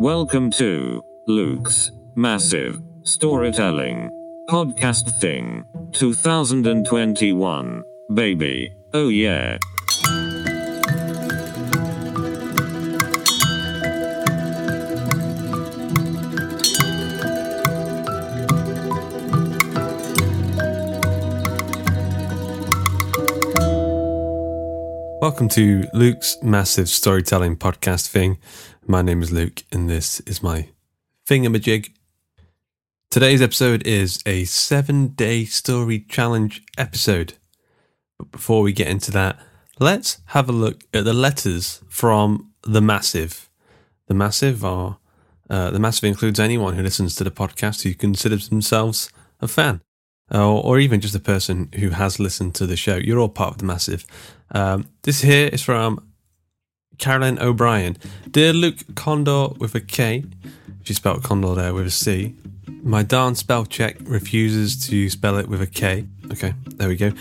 Welcome to Luke's Massive Storytelling Podcast Thing 2021, baby. Oh yeah. Welcome to Luke's Massive Storytelling Podcast Thing. My name is Luke, and this is my thingamajig. Today's episode is a 7-day story challenge episode. But before we get into that, let's have a look at the letters from The Massive. The Massive includes anyone who listens to the podcast who considers themselves a fan, or even just a person who has listened to the show. You're all part of The Massive. This here is from Caroline O'Brien. Dear Luke Condor with a K, she spelled Condor there with a C. My darn spell check refuses to spell it with a K. Okay, there we go.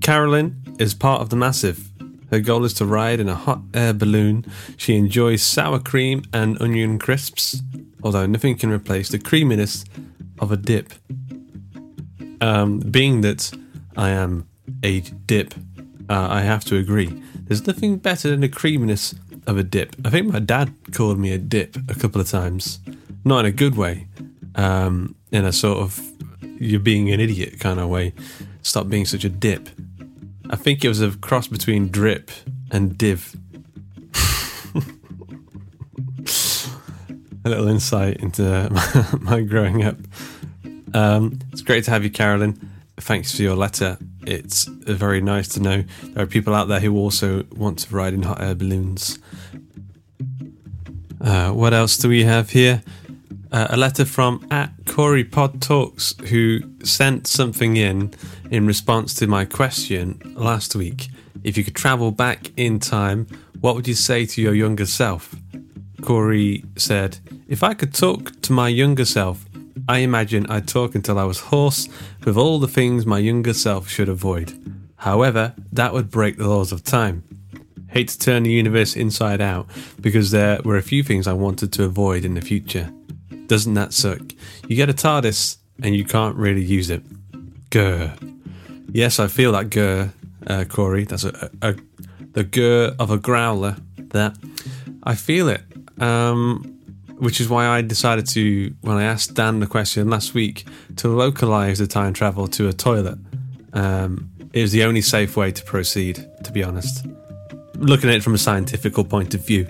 Caroline is part of The Massive. Her goal is to ride in a hot air balloon. She enjoys sour cream and onion crisps, although nothing can replace the creaminess of a dip. Being that I am a dip, I have to agree. There's nothing better than the creaminess of a dip. I think my dad called me a dip a couple of times. Not in a good way. In a sort of, you're being an idiot kind of way. Stop being such a dip. I think it was a cross between drip and div. A little insight into my growing up. It's great to have you, Caroline. Thanks for your letter. It's very nice to know there are people out there who also want to ride in hot air balloons. What else do we have here? A letter from @CoreyPodTalks, who sent something in response to my question last week. If you could travel back in time, what would you say to your younger self? Corey said, if I could talk to my younger self, I imagine I'd talk until I was hoarse with all the things my younger self should avoid. However, that would break the laws of time. Hate to turn the universe inside out, because there were a few things I wanted to avoid in the future. Doesn't that suck? You get a TARDIS and you can't really use it. Grr. Yes, I feel that grr, Corey. That's the grr of a growler. That I feel it. Which is why I decided to, when I asked Dan the question last week, to localise the time travel to a toilet. It was the only safe way to proceed, to be honest. Looking at it from a scientific point of view.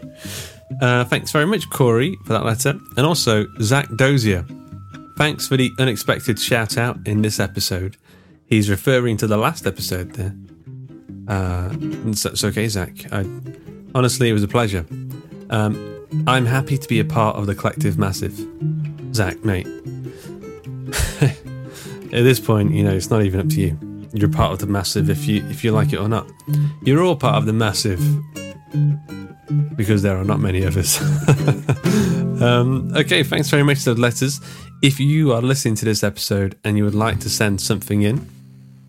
Thanks very much, Corey, for that letter. And also, Zach Dozier. Thanks for the unexpected shout-out in this episode. He's referring to the last episode there. That's okay, Zach. Honestly, it was a pleasure. I'm happy to be a part of the collective massive. Zach, mate. At this point, you know, it's not even up to you. You're part of the massive if you like it or not. You're all part of the massive. Because there are not many of us. Okay, thanks very much for the letters. If you are listening to this episode and you would like to send something in,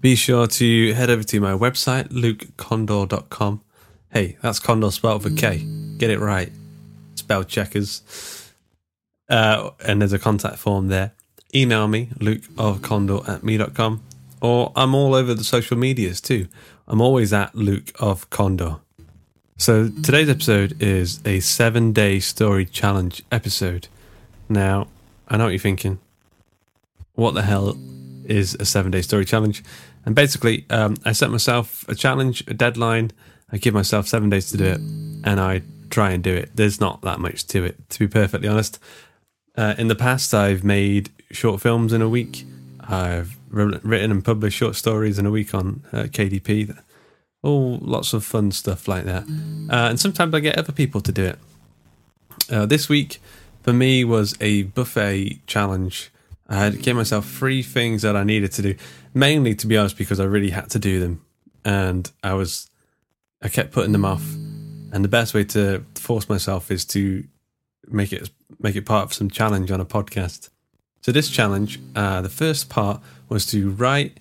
be sure to head over to my website, lukecondor.com. Hey, that's Condor spelled with a K. Get it right. Spell checkers, and there's a contact form there. Email me, lukeofcondor@me.com, or I'm all over the social medias too. I'm always @lukeofcondor. So today's episode is a 7-day story challenge episode. Now, I know what you're thinking. What the hell is a 7-day story challenge? And basically, I set myself a challenge, a deadline. I give myself 7 days to do it, and I try and do it. There's not that much to it, to be perfectly honest. In the past, I've made short films in a week. I've written and published short stories in a week on KDP, all lots of fun stuff like that. And sometimes I get other people to do it. This week for me was a buffet challenge. I gave myself 3 things that I needed to do, mainly, to be honest, because I really had to do them, and I kept putting them off. And the best way to force myself is to make it part of some challenge on a podcast. So this challenge, the first part was to write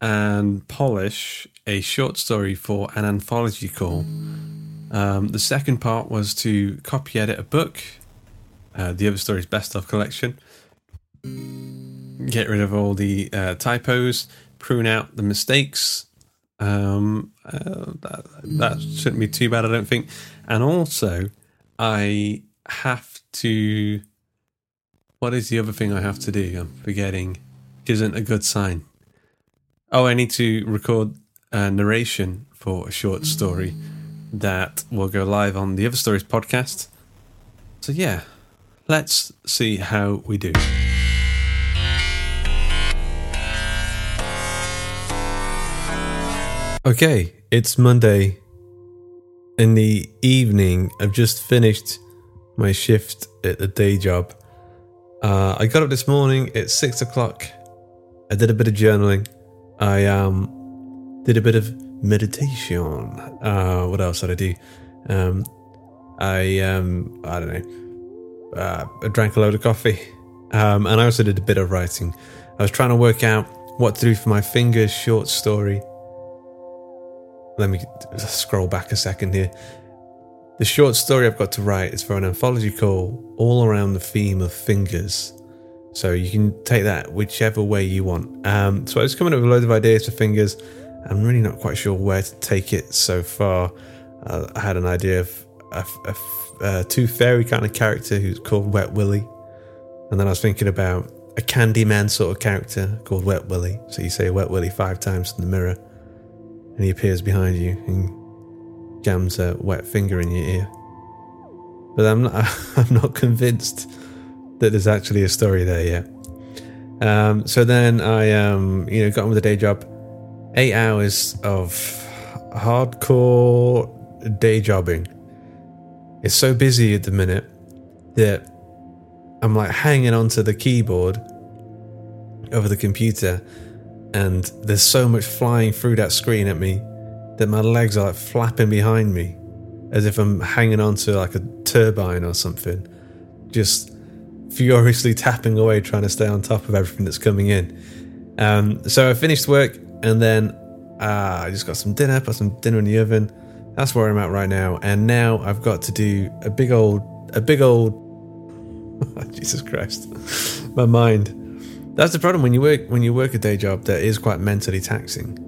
and polish a short story for an anthology call. The second part was to copy edit a book, the Other Stories best of collection. Get rid of all the typos, prune out the mistakes. That shouldn't be too bad, I don't think. And also, I have to... What is the other thing I have to do? I'm forgetting. It isn't a good sign. Oh, I need to record a narration for a short story that will go live on the Other Stories podcast. So yeah, let's see how we do. Okay, it's Monday in the evening. I've just finished my shift at the day job. I got up this morning at 6 o'clock. I did a bit of journaling. I did a bit of meditation. What else did I do? I don't know. I drank a load of coffee. And I also did a bit of writing. I was trying to work out what to do for my fingers short story. Let me scroll back a second here. The short story I've got to write is for an anthology call all around the theme of fingers. So you can take that whichever way you want. So I was coming up with a load of ideas for fingers. I'm really not quite sure where to take it so far. I had an idea of a Tooth Fairy kind of character who's called Wet Willy. And then I was thinking about a Candyman sort of character called Wet Willy. So you say Wet Willy 5 times in the mirror, and he appears behind you and jams a wet finger in your ear. But I'm not convinced that there's actually a story there yet. So then I, got on with the day job. 8 hours of hardcore day jobbing. It's so busy at the minute that I'm like hanging onto the keyboard over the computer. And there's so much flying through that screen at me that my legs are like flapping behind me as if I'm hanging onto like a turbine or something, just furiously tapping away, trying to stay on top of everything that's coming in. So I finished work, and then I just got some dinner, put some dinner in the oven. That's where I'm at right now. And now I've got to do a big old Jesus Christ, my mind. That's the problem when you work a day job that is quite mentally taxing.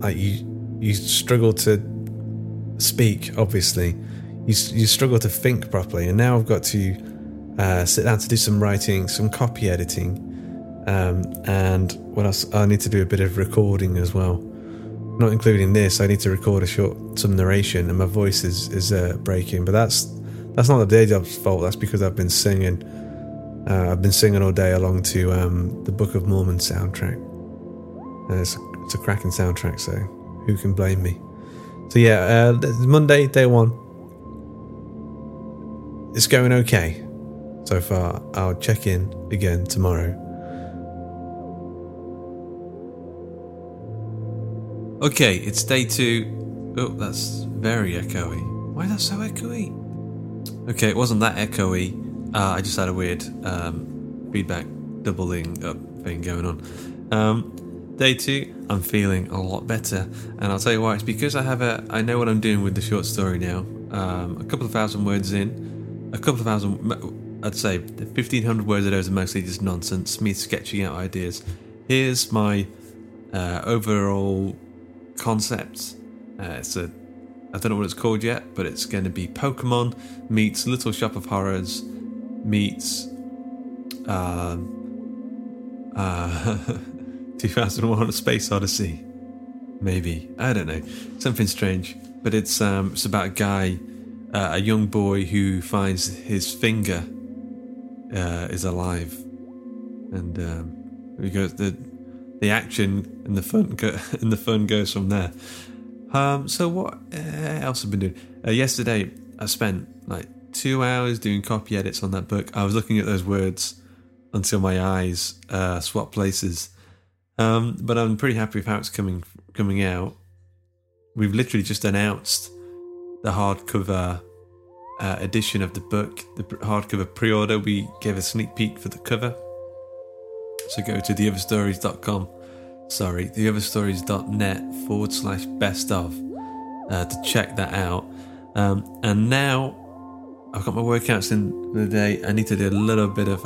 Like you struggle to speak, obviously. You struggle to think properly, and now I've got to sit down to do some writing, some copy editing, and what else? I need to do a bit of recording as well. Not including this, I need to record some narration, and my voice is breaking. But that's not the day job's fault. That's because I've been singing. I've been singing all day along to the Book of Mormon soundtrack. It's a cracking soundtrack, so who can blame me? So yeah, Monday, day one. It's going okay so far. I'll check in again tomorrow. Okay, it's day 2. Oh, that's very echoey. Why is that so echoey? Okay, it wasn't that echoey. I just had a weird feedback doubling up thing going on. Day 2, I'm feeling a lot better, and I'll tell you why. It's because I know what I'm doing with the short story now. A couple of thousand words in, I'd say 1,500 words of those are mostly just nonsense, me sketching out ideas. Here's my overall concept. I don't know what it's called yet, but it's going to be Pokemon meets Little Shop of Horrors meets 2001 a Space Odyssey, maybe, I don't know, something strange. But it's about a young boy who finds his finger is alive, and he goes the action and the fun goes from there. So what else I've been doing? Yesterday I spent like 2 hours doing copy edits on that book. I was looking at those words until my eyes swapped places. But I'm pretty happy with how it's coming out. We've literally just announced the hardcover edition of the book, the hardcover pre-order. We gave a sneak peek for the cover. So go to theotherstories.net/bestof to check that out. And now I've got my workouts in the day. I need to do a little bit of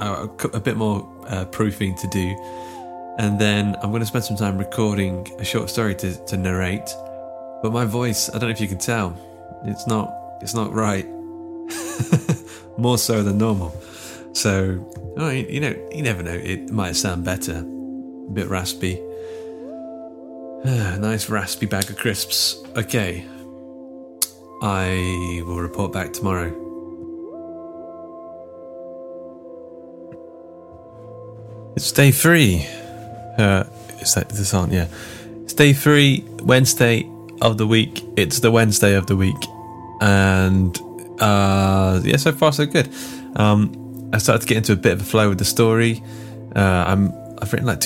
a bit more proofing to do, and then I'm going to spend some time recording a short story to narrate. But my voice, I don't know if you can tell, it's not right. More so than normal. So, you never know. It might sound better. A bit raspy. Nice raspy bag of crisps. Okay. I will report back tomorrow. It's day 3. It's day 3, Wednesday of the week. It's the Wednesday of the week. And, yeah, so far so good. I started to get into a bit of a flow with the story. I've written about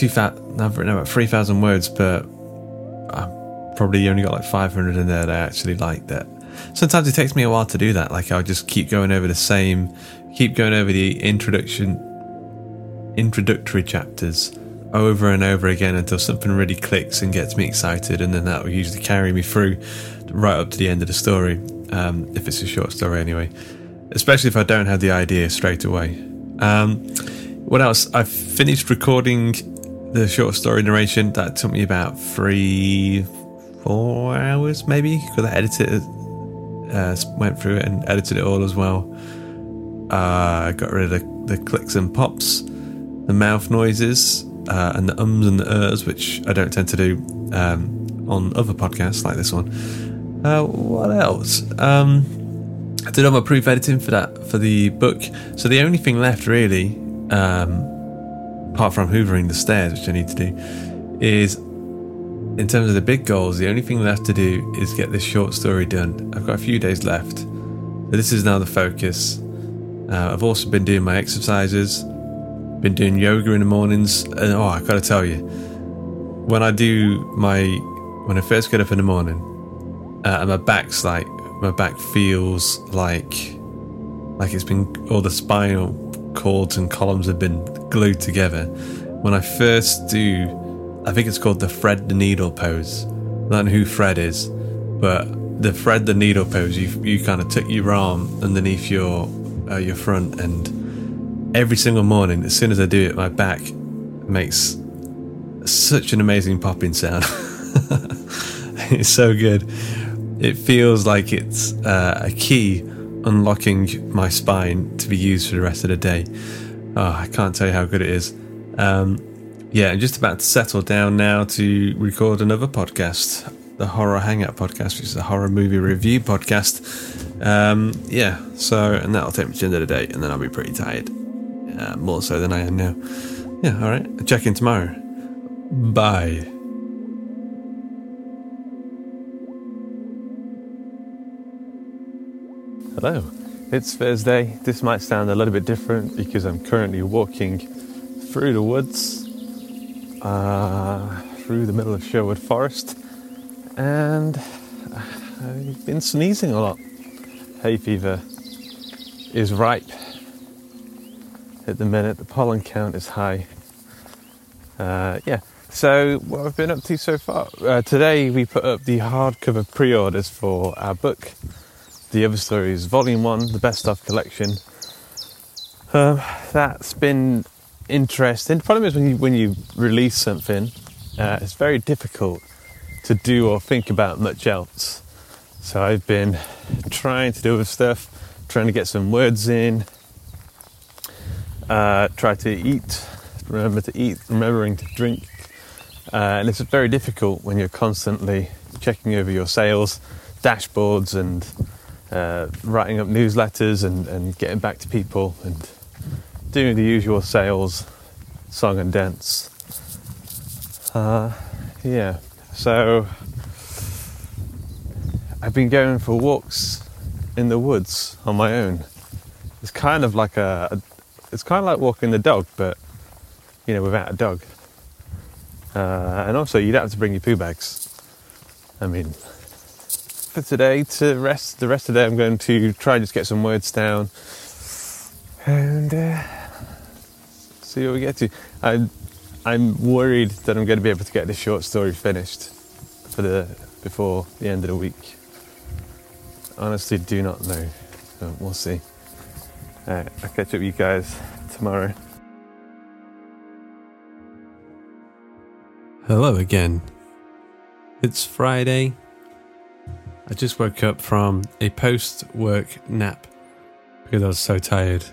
3,000 words, but I've probably only got like 500 in there that I actually like. That sometimes it takes me a while to do that. Like I'll just keep going over the introductory chapters over and over again until something really clicks and gets me excited, and then that will usually carry me through right up to the end of the story. If it's a short story, anyway. Especially if I don't have the idea straight away. What else? I've finished recording the short story narration. That took me about 4 hours maybe, because I edited it, went through it and edited it all as well. I got rid of the clicks and pops, the mouth noises, and the ums and the ers, which I don't tend to do on other podcasts like this one. What else? I did all my proof editing for the book, so the only thing left really, apart from hoovering the stairs, which I need to do, is in terms of the big goals, the only thing left to do is get this short story done. I've got a few days left, so this is now the focus. I've also been doing my exercises, been doing yoga in the mornings, and I've got to tell you, when I first get up in the morning, and my back feels like it's been, all the spinal cords and columns have been glued together. When I first do, I think it's called the thread the needle pose. I don't know who Fred is, but the thread the needle pose, you kind of tuck your arm underneath your front, and every single morning, as soon as I do it, my back makes such an amazing popping sound. It's so good. It feels like it's a key unlocking my spine to be used for the rest of the day. I can't tell you how good it is. I'm just about to settle down now to record another podcast, the Horror Hangout Podcast, which is a horror movie review podcast. And that'll take me to the end of the day, and then I'll be pretty tired, more so than I am now. Yeah, all right. I'll check in tomorrow. Bye. Hello, it's Thursday. This might sound a little bit different because I'm currently walking through the woods, through the middle of Sherwood Forest, and I've been sneezing a lot. Hay fever is ripe at the minute. The pollen count is high. So what I've been up to so far, today we put up the hardcover pre-orders for our book, The Other Stories, Volume 1, the Best Of Collection. That's been interesting. The problem is when you release something, it's very difficult to do or think about much else. So I've been trying to do other stuff, trying to get some words in, try to eat, remembering to drink. And it's very difficult when you're constantly checking over your sales, dashboards, and writing up newsletters and getting back to people and doing the usual sales song and dance. Yeah, so I've been going for walks in the woods on my own. It's kind of like it's kind of like walking the dog, but you know, without a dog. And also, you don't have to bring your poo bags. I mean, for today, the rest of the day, I'm going to try and just get some words down and see what we get to. I'm worried that I'm going to be able to get this short story finished before the end of the week. Honestly, do not know, but we'll see. All right, I'll catch up with you guys tomorrow. Hello again. It's Friday. I just woke up from a post-work nap because I was so tired.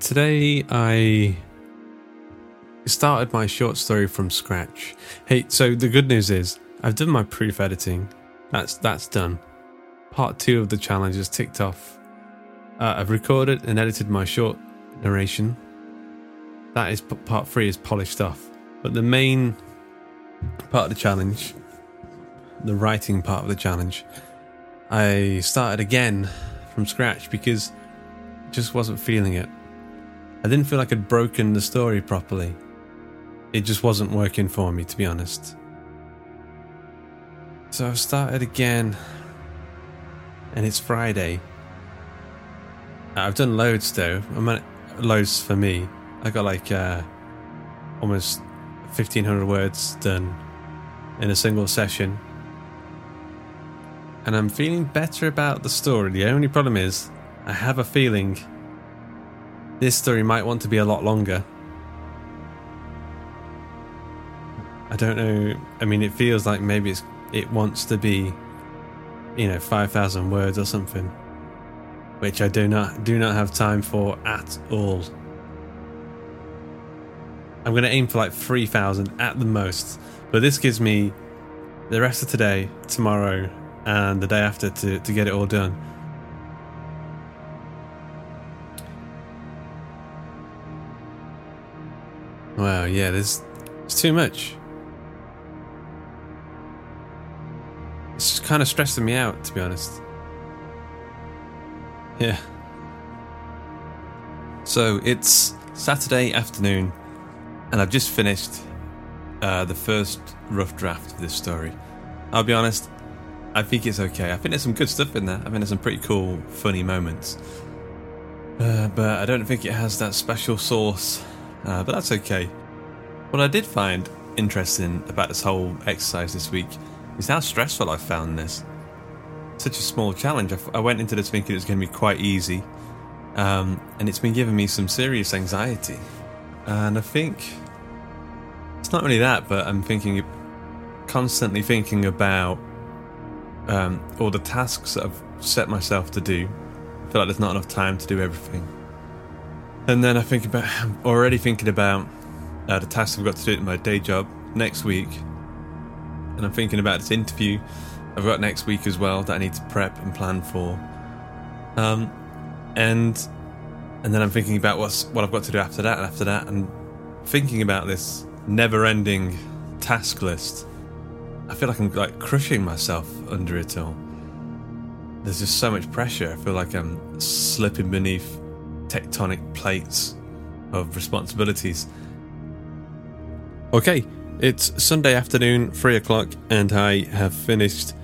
Today I started my short story from scratch. Hey, so the good news is I've done my proof editing. That's done. Part 2 of the challenge is ticked off. I've recorded and edited my short narration. That is part 3 is polished off, but the main part of the challenge, the writing part of the challenge, I started again from scratch because I just wasn't feeling it. I didn't feel like I'd broken the story properly. It just wasn't working for me, to be honest. So I've started again, and it's Friday. I've done loads though. I mean, loads for me. I got like almost 1,500 words done in a single session. And I'm feeling better about the story. The only problem is I have a feeling this story might want to be a lot longer. I don't know. I mean, it feels like maybe it wants to be, you know, 5,000 words or something, which I do not have time for at all. I'm going to aim for like 3,000 at the most. But this gives me the rest of today, tomorrow, and the day after to get it all done. Wow, yeah, it's too much. It's just kind of stressing me out, to be honest. Yeah. So it's Saturday afternoon. And I've just finished the first rough draft of this story. I'll be honest, I think it's okay. I think there's some good stuff in there. I think there's some pretty cool, funny moments. But I don't think it has that special sauce. But that's okay. What I did find interesting about this whole exercise this week is how stressful I found this. Such a small challenge. I went into this thinking it was going to be quite easy. And it's been giving me some serious anxiety. And I think it's not really that, but I'm constantly thinking about all the tasks that I've set myself to do. I feel like there's not enough time to do everything. And then I'm already thinking about the tasks I've got to do at my day job next week. And I'm thinking about this interview I've got next week as well that I need to prep and plan for. And then I'm thinking about what I've got to do after that, and thinking about this never-ending task list. I feel like I'm like crushing myself under it all. There's just so much pressure. I feel like I'm slipping beneath tectonic plates of responsibilities. Okay, it's Sunday afternoon, 3:00, and I have finished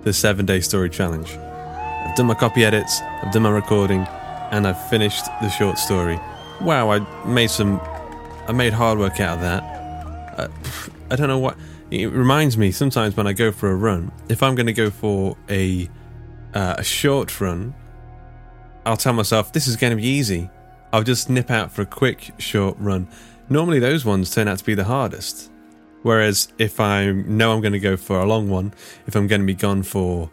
the 7-day story challenge. I've done my copy edits, I've done my recording, and I've finished the short story. Wow, I made hard work out of that. I don't know what... It reminds me sometimes when I go for a run, if I'm going to go for a short run, I'll tell myself, this is going to be easy. I'll just nip out for a quick, short run. Normally those ones turn out to be the hardest. Whereas if I know I'm going to go for a long one, if I'm going to be gone for...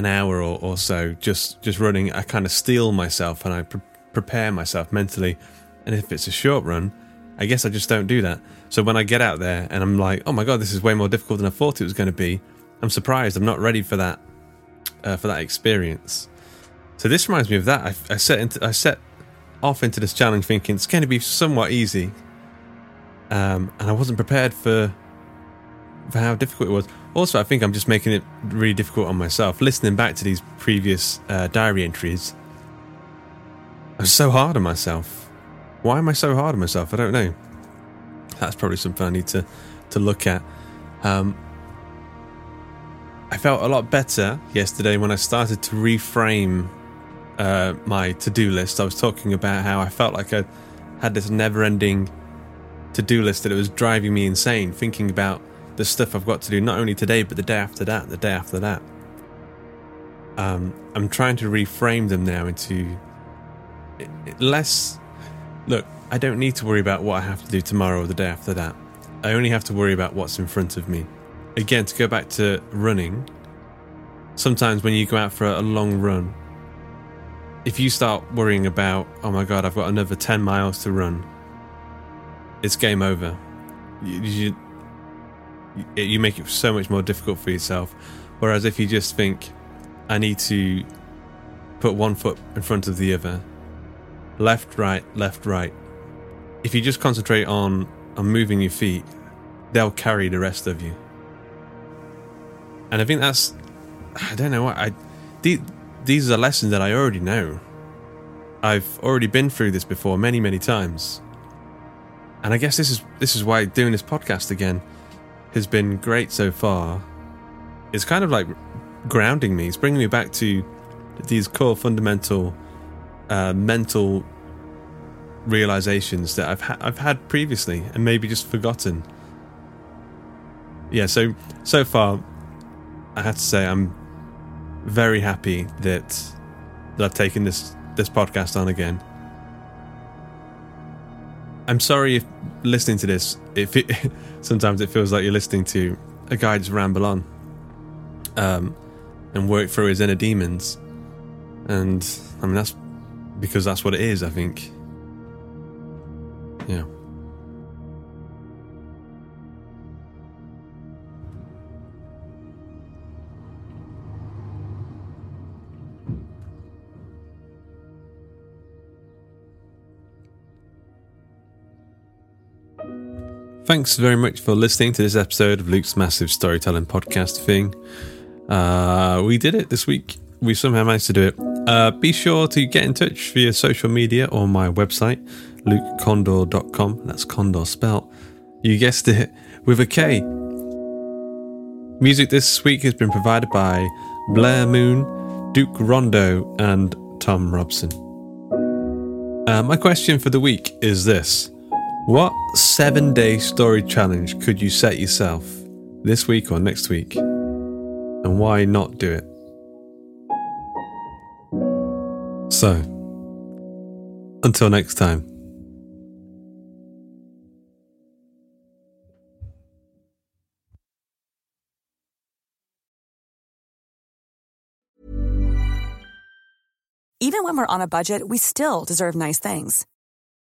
an hour or so just running, I kind of steel myself and I prepare myself mentally. And if it's a short run, I guess I just don't do that. So when I get out there and I'm like, oh my god, this is way more difficult than I thought it was going to be, I'm surprised. I'm not ready for that experience. So this reminds me of that. I set off into this challenge thinking it's going to be somewhat easy, and I wasn't prepared for how difficult it was. Also, I think I'm just making it really difficult on myself. Listening back to these previous diary entries, I'm so hard on myself. Why am I so hard on myself? I don't know. That's probably something I need to look at. I felt a lot better yesterday when I started to reframe my to-do list. I was talking about how I felt like I had this never-ending to-do list that it was driving me insane, thinking about the stuff I've got to do, not only today, but the day after that, the day after that. I'm trying to reframe them now into less... Look, I don't need to worry about what I have to do tomorrow or the day after that. I only have to worry about what's in front of me. Again, to go back to running, sometimes when you go out for a long run, if you start worrying about, oh my God, I've got another 10 miles to run, it's game over. You make it so much more difficult for yourself. Whereas if you just think, I need to put one foot in front of the other, left, right, if you just concentrate on moving your feet, they'll carry the rest of you. And I think that's, I don't know, these are lessons that I already know. I've already been through this before many, many times. And I guess this is why doing this podcast again has been great so far. It's kind of like grounding me. It's bringing me back to these core fundamental mental realizations that I've had previously and maybe just forgotten. Yeah, so far, I have to say I'm very happy that I've taken this podcast on again. I'm sorry if listening to this, sometimes it feels like you're listening to a guy just ramble on and work through his inner demons. And I mean, that's because that's what it is, I think. Yeah. Thanks very much for listening to this episode of Luke's Massive Storytelling Podcast thing. We did it this week. We somehow managed to do it. Be sure to get in touch via social media or my website, lukecondor.com. That's Condor spelt, you guessed it, with a K. Music this week has been provided by Blair Moon, Duke Rondo, and Tom Robson. My question for the week is this. What 7-day story challenge could you set yourself this week or next week? And why not do it? So, until next time. Even when we're on a budget, we still deserve nice things.